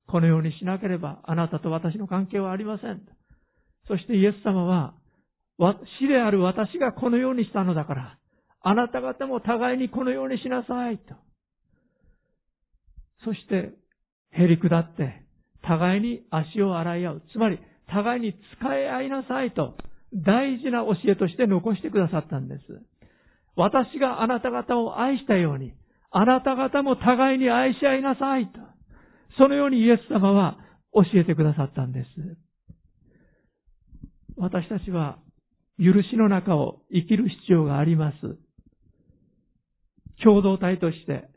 このようにしなければ、あなたと私の関係はありません。そしてイエス様は、死である私がこのようにしたのだから、あなた方も互いにこのようにしなさいと。そして、へりくだって、互いに足を洗い合う。つまり、互いに使い合いなさいと、大事な教えとして残してくださったんです。私があなた方を愛したように、あなた方も互いに愛し合いなさいと。そのようにイエス様は教えてくださったんです。私たちは許しの中を生きる必要があります。共同体として、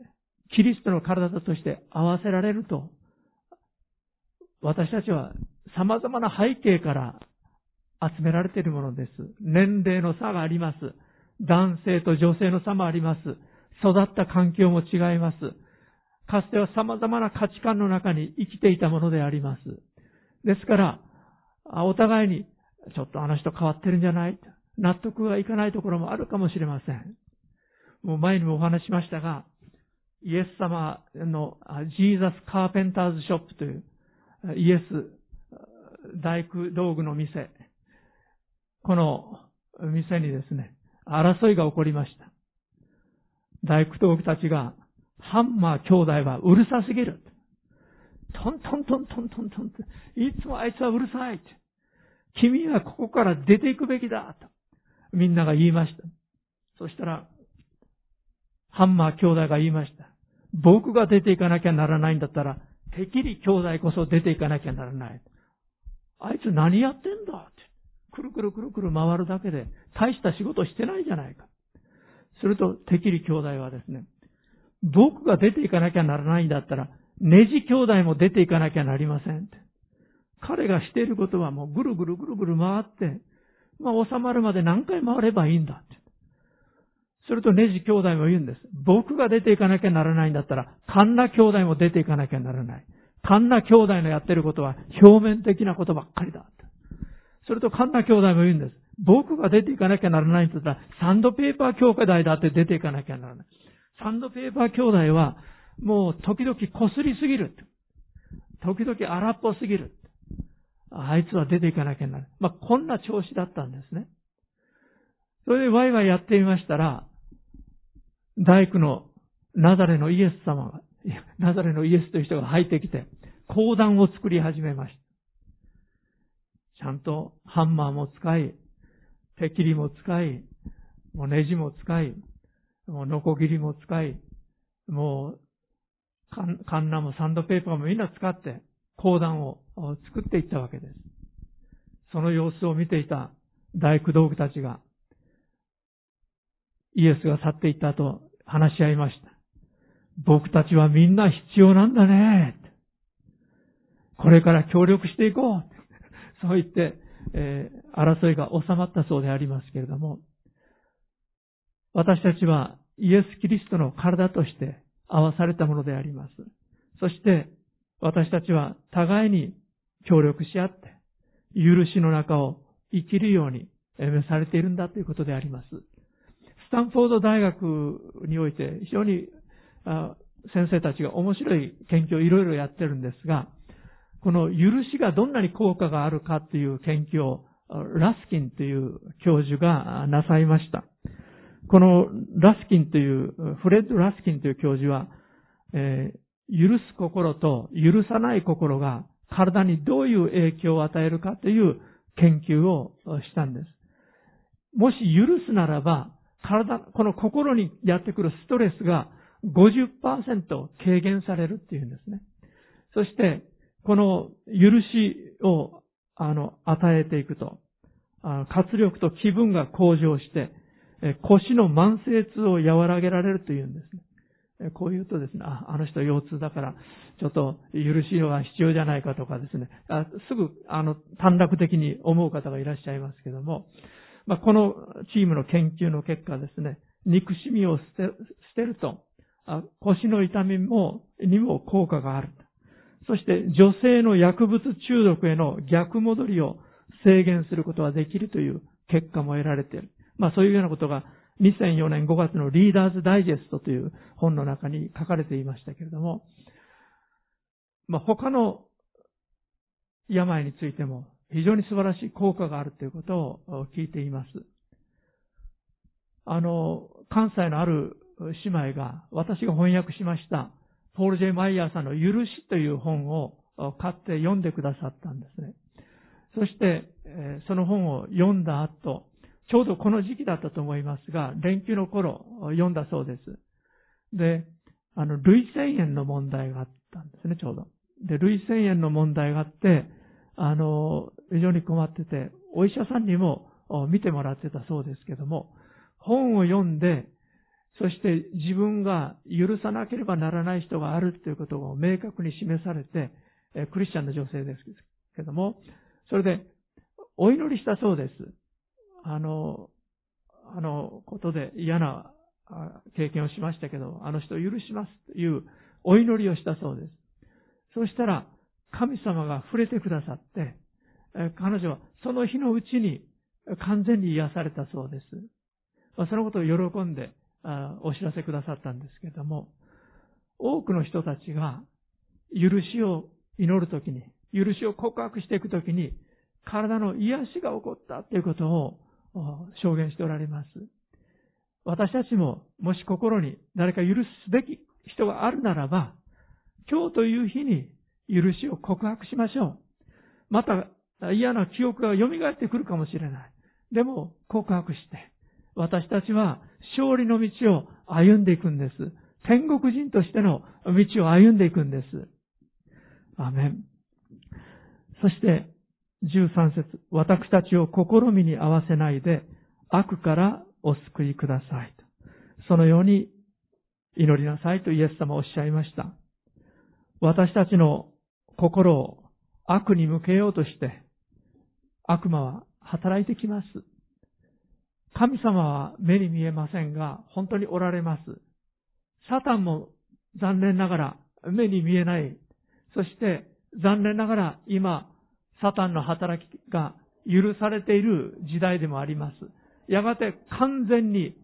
キリストの体として合わせられると、私たちは様々な背景から集められているものです。年齢の差があります。男性と女性の差もあります。育った環境も違います。かつては様々な価値観の中に生きていたものであります。ですから、お互いに、ちょっとあの人変わってるんじゃない?納得がいかないところもあるかもしれません。もう前にもお話ししましたが、イエス様のジーザスカーペンターズショップというイエス大工道具の店、この店にですね、争いが起こりました。大工道具たちが、ハンマー兄弟はうるさすぎる。トントントントントントンって、いつもあいつはうるさいって。君はここから出ていくべきだと、みんなが言いました。そしたら、ハンマー兄弟が言いました。僕が出ていかなきゃならないんだったら、てきり兄弟こそ出ていかなきゃならない。あいつ何やってんだって。くるくるくるくる回るだけで、大した仕事してないじゃないか。すると、てきり兄弟はですね、僕が出ていかなきゃならないんだったら、ネジ兄弟も出ていかなきゃなりませんって。彼がしていることはもうぐるぐるぐるぐる回って、まあ収まるまで何回回ればいいんだって。それとネジ兄弟も言うんです。僕が出ていかなきゃならないんだったら、カンナ兄弟も出ていかなきゃならない。カンナ兄弟のやってることは表面的なことばっかりだって。それとカンナ兄弟も言うんです。僕が出ていかなきゃならないんだったら、サンドペーパー兄弟だって出ていかなきゃならない。サンドペーパー兄弟はもう時々擦りすぎる。時々荒っぽすぎる。あいつは出ていかなきゃならない。まあ、こんな調子だったんですね。それでワイワイやってみましたら、大工のナザレのイエス様が、ナザレのイエスという人が入ってきて、講談を作り始めました。ちゃんとハンマーも使い、手切りも使い、もうネジも使い、もうノコギリも使い、もうカンナもサンドペーパーもみんな使って、講談を作っていったわけです。その様子を見ていた大工道具たちが、イエスが去っていった後、話し合いました。僕たちはみんな必要なんだね。これから協力していこう。そう言って、争いが収まったそうでありますけれども、私たちはイエス・キリストの体として合わされたものであります。そして、私たちは互いに協力し合って、許しの中を生きるように召されているんだということであります。スタンフォード大学において非常に先生たちが面白い研究をいろいろやってるんですが、この許しがどんなに効果があるかという研究をラスキンという教授がなさいました。このラスキンという、フレッド・ラスキンという教授は、許す心と許さない心が体にどういう影響を与えるかという研究をしたんです。もし許すならば、この心にやってくるストレスが 50% 軽減されるっていうんですね。そして、この許しを与えていくと、活力と気分が向上して、腰の慢性痛を和らげられるというんですね。こう言うとですね、あの人腰痛だから、ちょっと許しは必要じゃないかとかですね、すぐ、短絡的に思う方がいらっしゃいますけども、まあ、このチームの研究の結果ですね、憎しみを捨てると、腰の痛みにも効果がある。そして、女性の薬物中毒への逆戻りを制限することができるという結果も得られている。まあ、そういうようなことが、2004年5月のリーダーズダイジェストという本の中に書かれていましたけれども、まあ、他の病についても非常に素晴らしい効果があるということを聞いています。関西のある姉妹が、私が翻訳しました、ポール・ジェイ・マイヤーさんの許しという本を買って読んでくださったんですね。そして、その本を読んだ後、ちょうどこの時期だったと思いますが、連休の頃読んだそうです。で、類腺炎の問題があったんですね、ちょうど。で、類腺炎の問題があって、非常に困ってて、お医者さんにも見てもらってたそうですけども、本を読んで、そして自分が許さなければならない人があるということを明確に示されて、クリスチャンの女性ですけども、それでお祈りしたそうです。あのことで嫌な経験をしましたけど、あの人を許しますというお祈りをしたそうです。そうしたら神様が触れてくださって、彼女はその日のうちに完全に癒されたそうです。そのことを喜んでお知らせくださったんですけども、多くの人たちが許しを祈るときに、許しを告白していくときに、体の癒しが起こったということを証言しておられます。私たちも、もし心に誰か許すべき人があるならば、今日という日に許しを告白しましょう。また、嫌な記憶が蘇ってくるかもしれない。でも、告白して、私たちは勝利の道を歩んでいくんです。天国人としての道を歩んでいくんです。アメン。そして、13節、私たちを試みに合わせないで、悪からお救いください。そのように祈りなさいとイエス様おっしゃいました。私たちの心を悪に向けようとして、悪魔は働いてきます。神様は目に見えませんが、本当におられます。サタンも残念ながら目に見えない。そして残念ながら今、サタンの働きが許されている時代でもあります。やがて完全に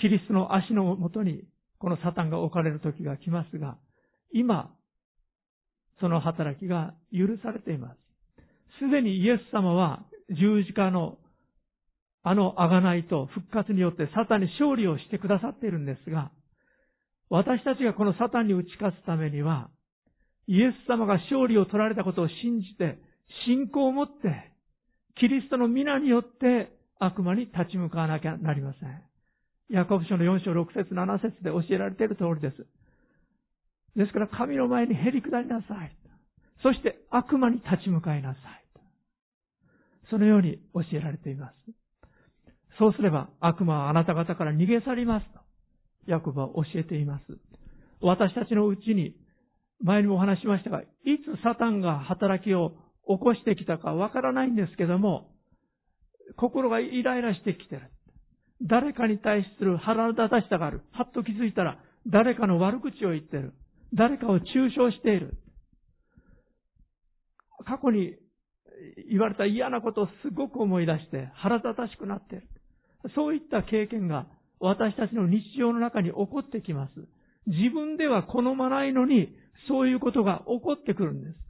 キリストの足のもとにこのサタンが置かれる時が来ますが、今、その働きが許されています。すでにイエス様は十字架の贖いと復活によってサタンに勝利をしてくださっているんですが、私たちがこのサタンに打ち勝つためには、イエス様が勝利を取られたことを信じて、信仰を持って、キリストの皆によって悪魔に立ち向かわなきゃなりません。ヤコブ書の4章6節7節で教えられている通りです。ですから神の前にへりくだりなさい。そして悪魔に立ち向かいなさい。そのように教えられています。そうすれば悪魔はあなた方から逃げ去りますとヤコブは教えています。私たちのうちに、前にもお話ししましたが、いつサタンが働きを起こしてきたかわからないんですけども、心がイライラしてきてる。誰かに対する腹立たしさがある。はっと気づいたら誰かの悪口を言ってる。誰かを中傷している。過去に言われた嫌なことをすごく思い出して腹立たしくなっている。そういった経験が私たちの日常の中に起こってきます。自分では好まないのにそういうことが起こってくるんです。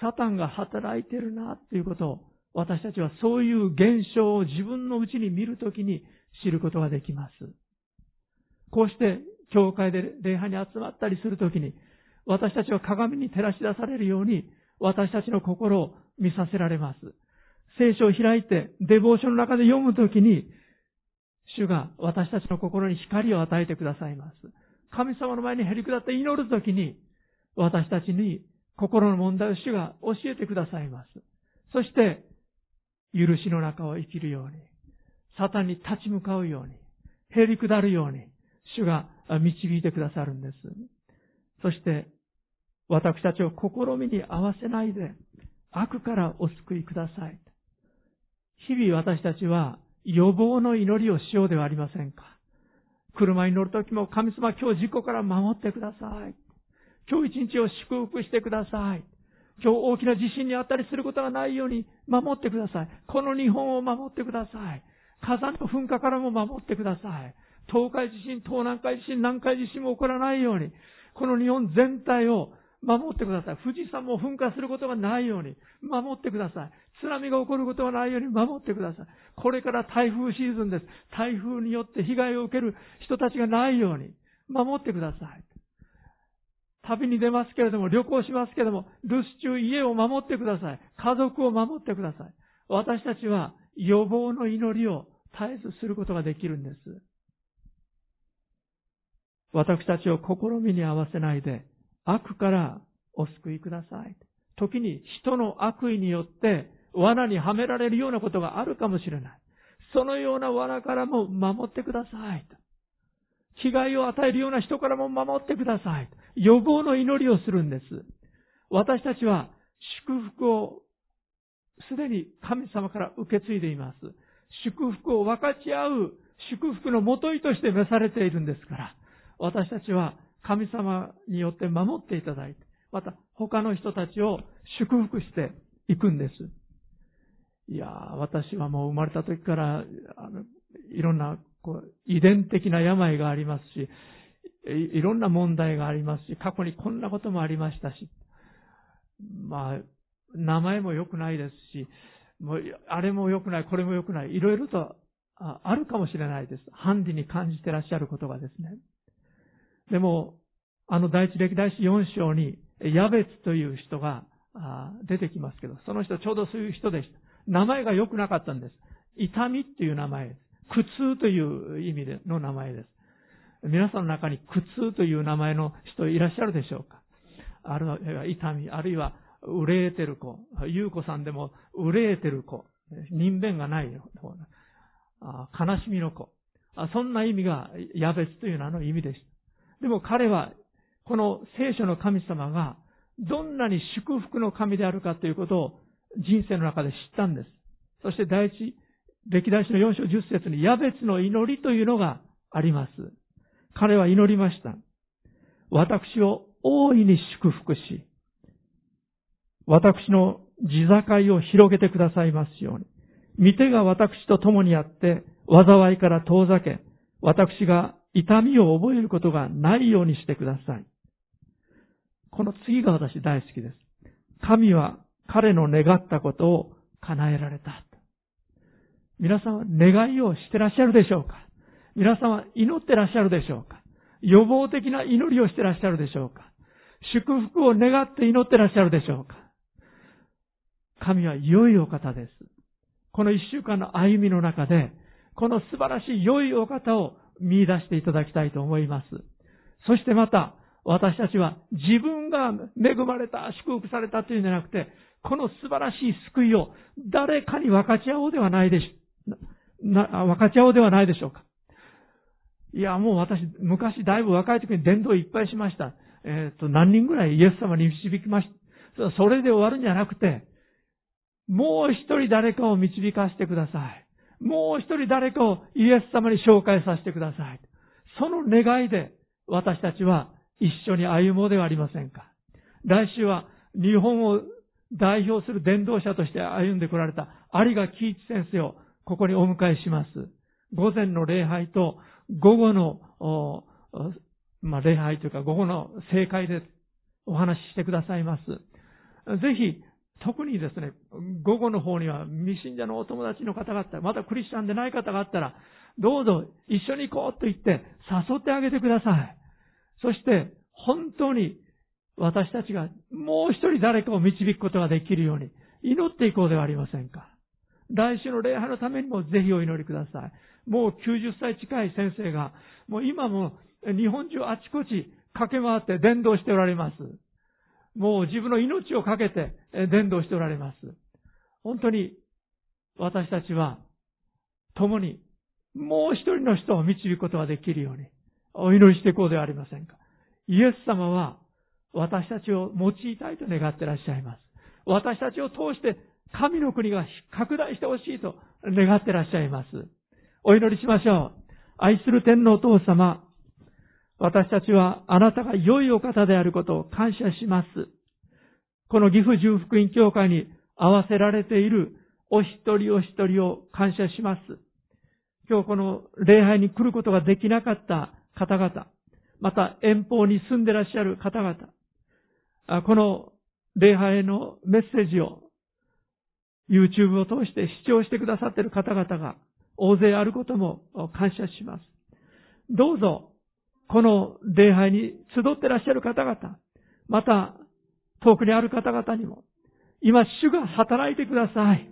サタンが働いてるなということを、私たちはそういう現象を自分のうちに見るときに知ることができます。こうして教会で礼拝に集まったりするときに、私たちは鏡に照らし出されるように、私たちの心を見させられます。聖書を開いてデボーションの中で読むときに、主が私たちの心に光を与えてくださいます。神様の前にへり下って祈るときに、私たちに心の問題を主が教えてくださいます。そして、許しの中を生きるように、サタンに立ち向かうように、へり下るように、主が導いてくださるんです。そして、私たちを試みに合わせないで、悪からお救いください。日々私たちは予防の祈りをしようではありませんか。車に乗るときも、神様今日事故から守ってください。今日一日を祝福してください。今日大きな地震にあったりすることがないように守ってください。この日本を守ってください。火山の噴火からも守ってください。東海地震、東南海地震、南海地震も起こらないように、この日本全体を守ってください。富士山も噴火することがないように守ってください。津波が起こることがないように守ってください。これから台風シーズンです。台風によって被害を受ける人たちがないように守ってください。旅に出ますけれども、旅行しますけれども、留守中家を守ってください。家族を守ってください。私たちは予防の祈りを絶えずすることができるんです。私たちを試みに合わせないで、悪からお救いください。時に人の悪意によって罠にはめられるようなことがあるかもしれない。そのような罠からも守ってください。被害を与えるような人からも守ってください。予防の祈りをするんです。私たちは祝福をすでに神様から受け継いでいます。祝福を分かち合う祝福のもといとして召されているんですから、私たちは神様によって守っていただいて、また他の人たちを祝福していくんです。いやー、私はもう生まれた時からいろんな遺伝的な病がありますし、いろんな問題がありますし、過去にこんなこともありましたし、まあ名前も良くないですし、もうあれも良くない、これも良くない、いろいろとあるかもしれないです。ハンディに感じてらっしゃることがですね。でも、第一歴代史4章に、ヤベツという人が出てきますけど、その人ちょうどそういう人でした。名前が良くなかったんです。痛みっていう名前です。苦痛という意味の名前です。皆さんの中に苦痛という名前の人いらっしゃるでしょうか？あるいは痛み、あるいは憂えてる子、ゆうこさんでも憂えてる子、人弁がない方、悲しみの子、そんな意味がヤベツという名の意味でした。でも彼はこの聖書の神様がどんなに祝福の神であるかということを人生の中で知ったんです。そして第一歴代史の4章10節にヤベツの祈りというのがあります。彼は祈りました。私を大いに祝福し、私の地境を広げてくださいますように。御手が私と共にあって、災いから遠ざけ、私が痛みを覚えることがないようにしてください。この次が私大好きです。神は彼の願ったことを叶えられた。皆さんは願いをしてらっしゃるでしょうか？皆さんは祈ってらっしゃるでしょうか？予防的な祈りをしてらっしゃるでしょうか？祝福を願って祈ってらっしゃるでしょうか？神は良いお方です。この一週間の歩みの中で、この素晴らしい良いお方を見出していただきたいと思います。そしてまた、私たちは自分が恵まれた、祝福されたというんじゃなくて、この素晴らしい救いを誰かに分かち合おうではないでしょうか。分かち合おうではないでしょうか。いや、もう私、昔だいぶ若い時に伝道いっぱいしました。何人ぐらいイエス様に導きました。それで終わるんじゃなくて、もう一人誰かを導かせてください。もう一人誰かをイエス様に紹介させてください。その願いで私たちは一緒に歩もうではありませんか。来週は日本を代表する伝道者として歩んでこられた有賀喜一先生をここにお迎えします。午前の礼拝と午後の、礼拝というか午後の聖会でお話ししてくださいます。ぜひ、特にですね、午後の方には未信者のお友達の方々、またクリスチャンでない方があったら、どうぞ一緒に行こうと言って誘ってあげてください。そして、本当に私たちがもう一人誰かを導くことができるように祈っていこうではありませんか。来週の礼拝のためにもぜひお祈りください。もう90歳近い先生が、もう今も日本中あちこち駆け回って伝道しておられます。もう自分の命をかけて伝道しておられます。本当に私たちは共にもう一人の人を導くことができるようにお祈りしていこうではありませんか。イエス様は私たちを用いたいと願ってらっしゃいます。私たちを通して神の国が拡大してほしいと願ってらっしゃいます。お祈りしましょう。愛する天のお父様、私たちはあなたが良いお方であることを感謝します。この岐阜十福音教会に合わせられているお一人お一人を感謝します。今日この礼拝に来ることができなかった方々、また遠方に住んでらっしゃる方々、この礼拝のメッセージをYouTube を通して視聴してくださっている方々が大勢あることも感謝します。どうぞ、この礼拝に集ってらっしゃる方々、また遠くにある方々にも、今主が働いてください。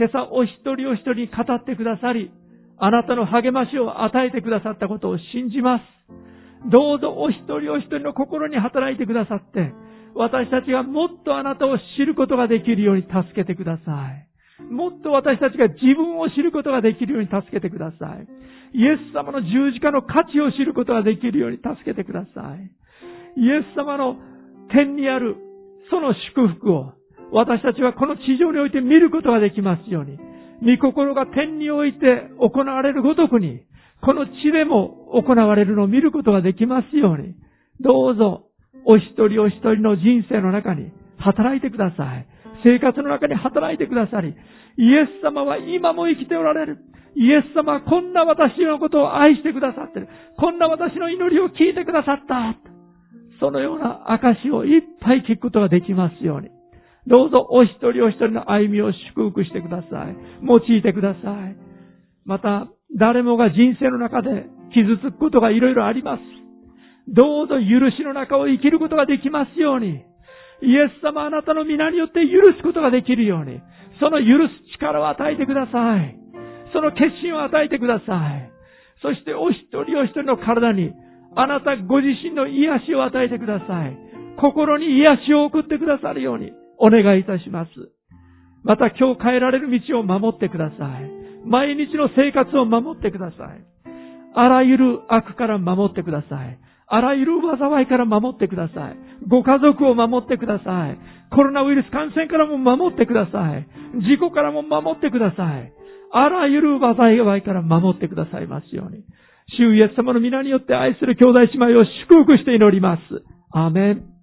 今朝お一人お一人に語ってくださり、あなたの励ましを与えてくださったことを信じます。どうぞお一人お一人の心に働いてくださって、私たちがもっとあなたを知ることができるように助けてください。もっと私たちが自分を知ることができるように助けてください。イエス様の十字架の価値を知ることができるように助けてください。イエス様の天にあるその祝福を私たちはこの地上において見ることができますように、御心が天において行われるごとくに、この地でも行われるのを見ることができますように、どうぞお一人お一人の人生の中に働いてください。生活の中に働いてくださり、イエス様は今も生きておられる。イエス様はこんな私のことを愛してくださっている。こんな私の祈りを聞いてくださった。そのような証をいっぱい聞くことができますように。どうぞお一人お一人の歩みを祝福してください。用いてください。また、誰もが人生の中で傷つくことがいろいろあります。どうぞ許しの中を生きることができますように。イエス様あなたの皆によって許すことができるように。その許す力を与えてください。その決心を与えてください。そしてお一人お一人の体にあなたご自身の癒しを与えてください。心に癒しを送ってくださるようにお願いいたします。また今日変えられる道を守ってください。毎日の生活を守ってください。あらゆる悪から守ってください。あらゆる災いから守ってください。ご家族を守ってください。コロナウイルス感染からも守ってください。事故からも守ってください。あらゆる災いから守ってくださいますように。主イエス様の皆によって愛する兄弟姉妹を祝福して祈ります。アーメン。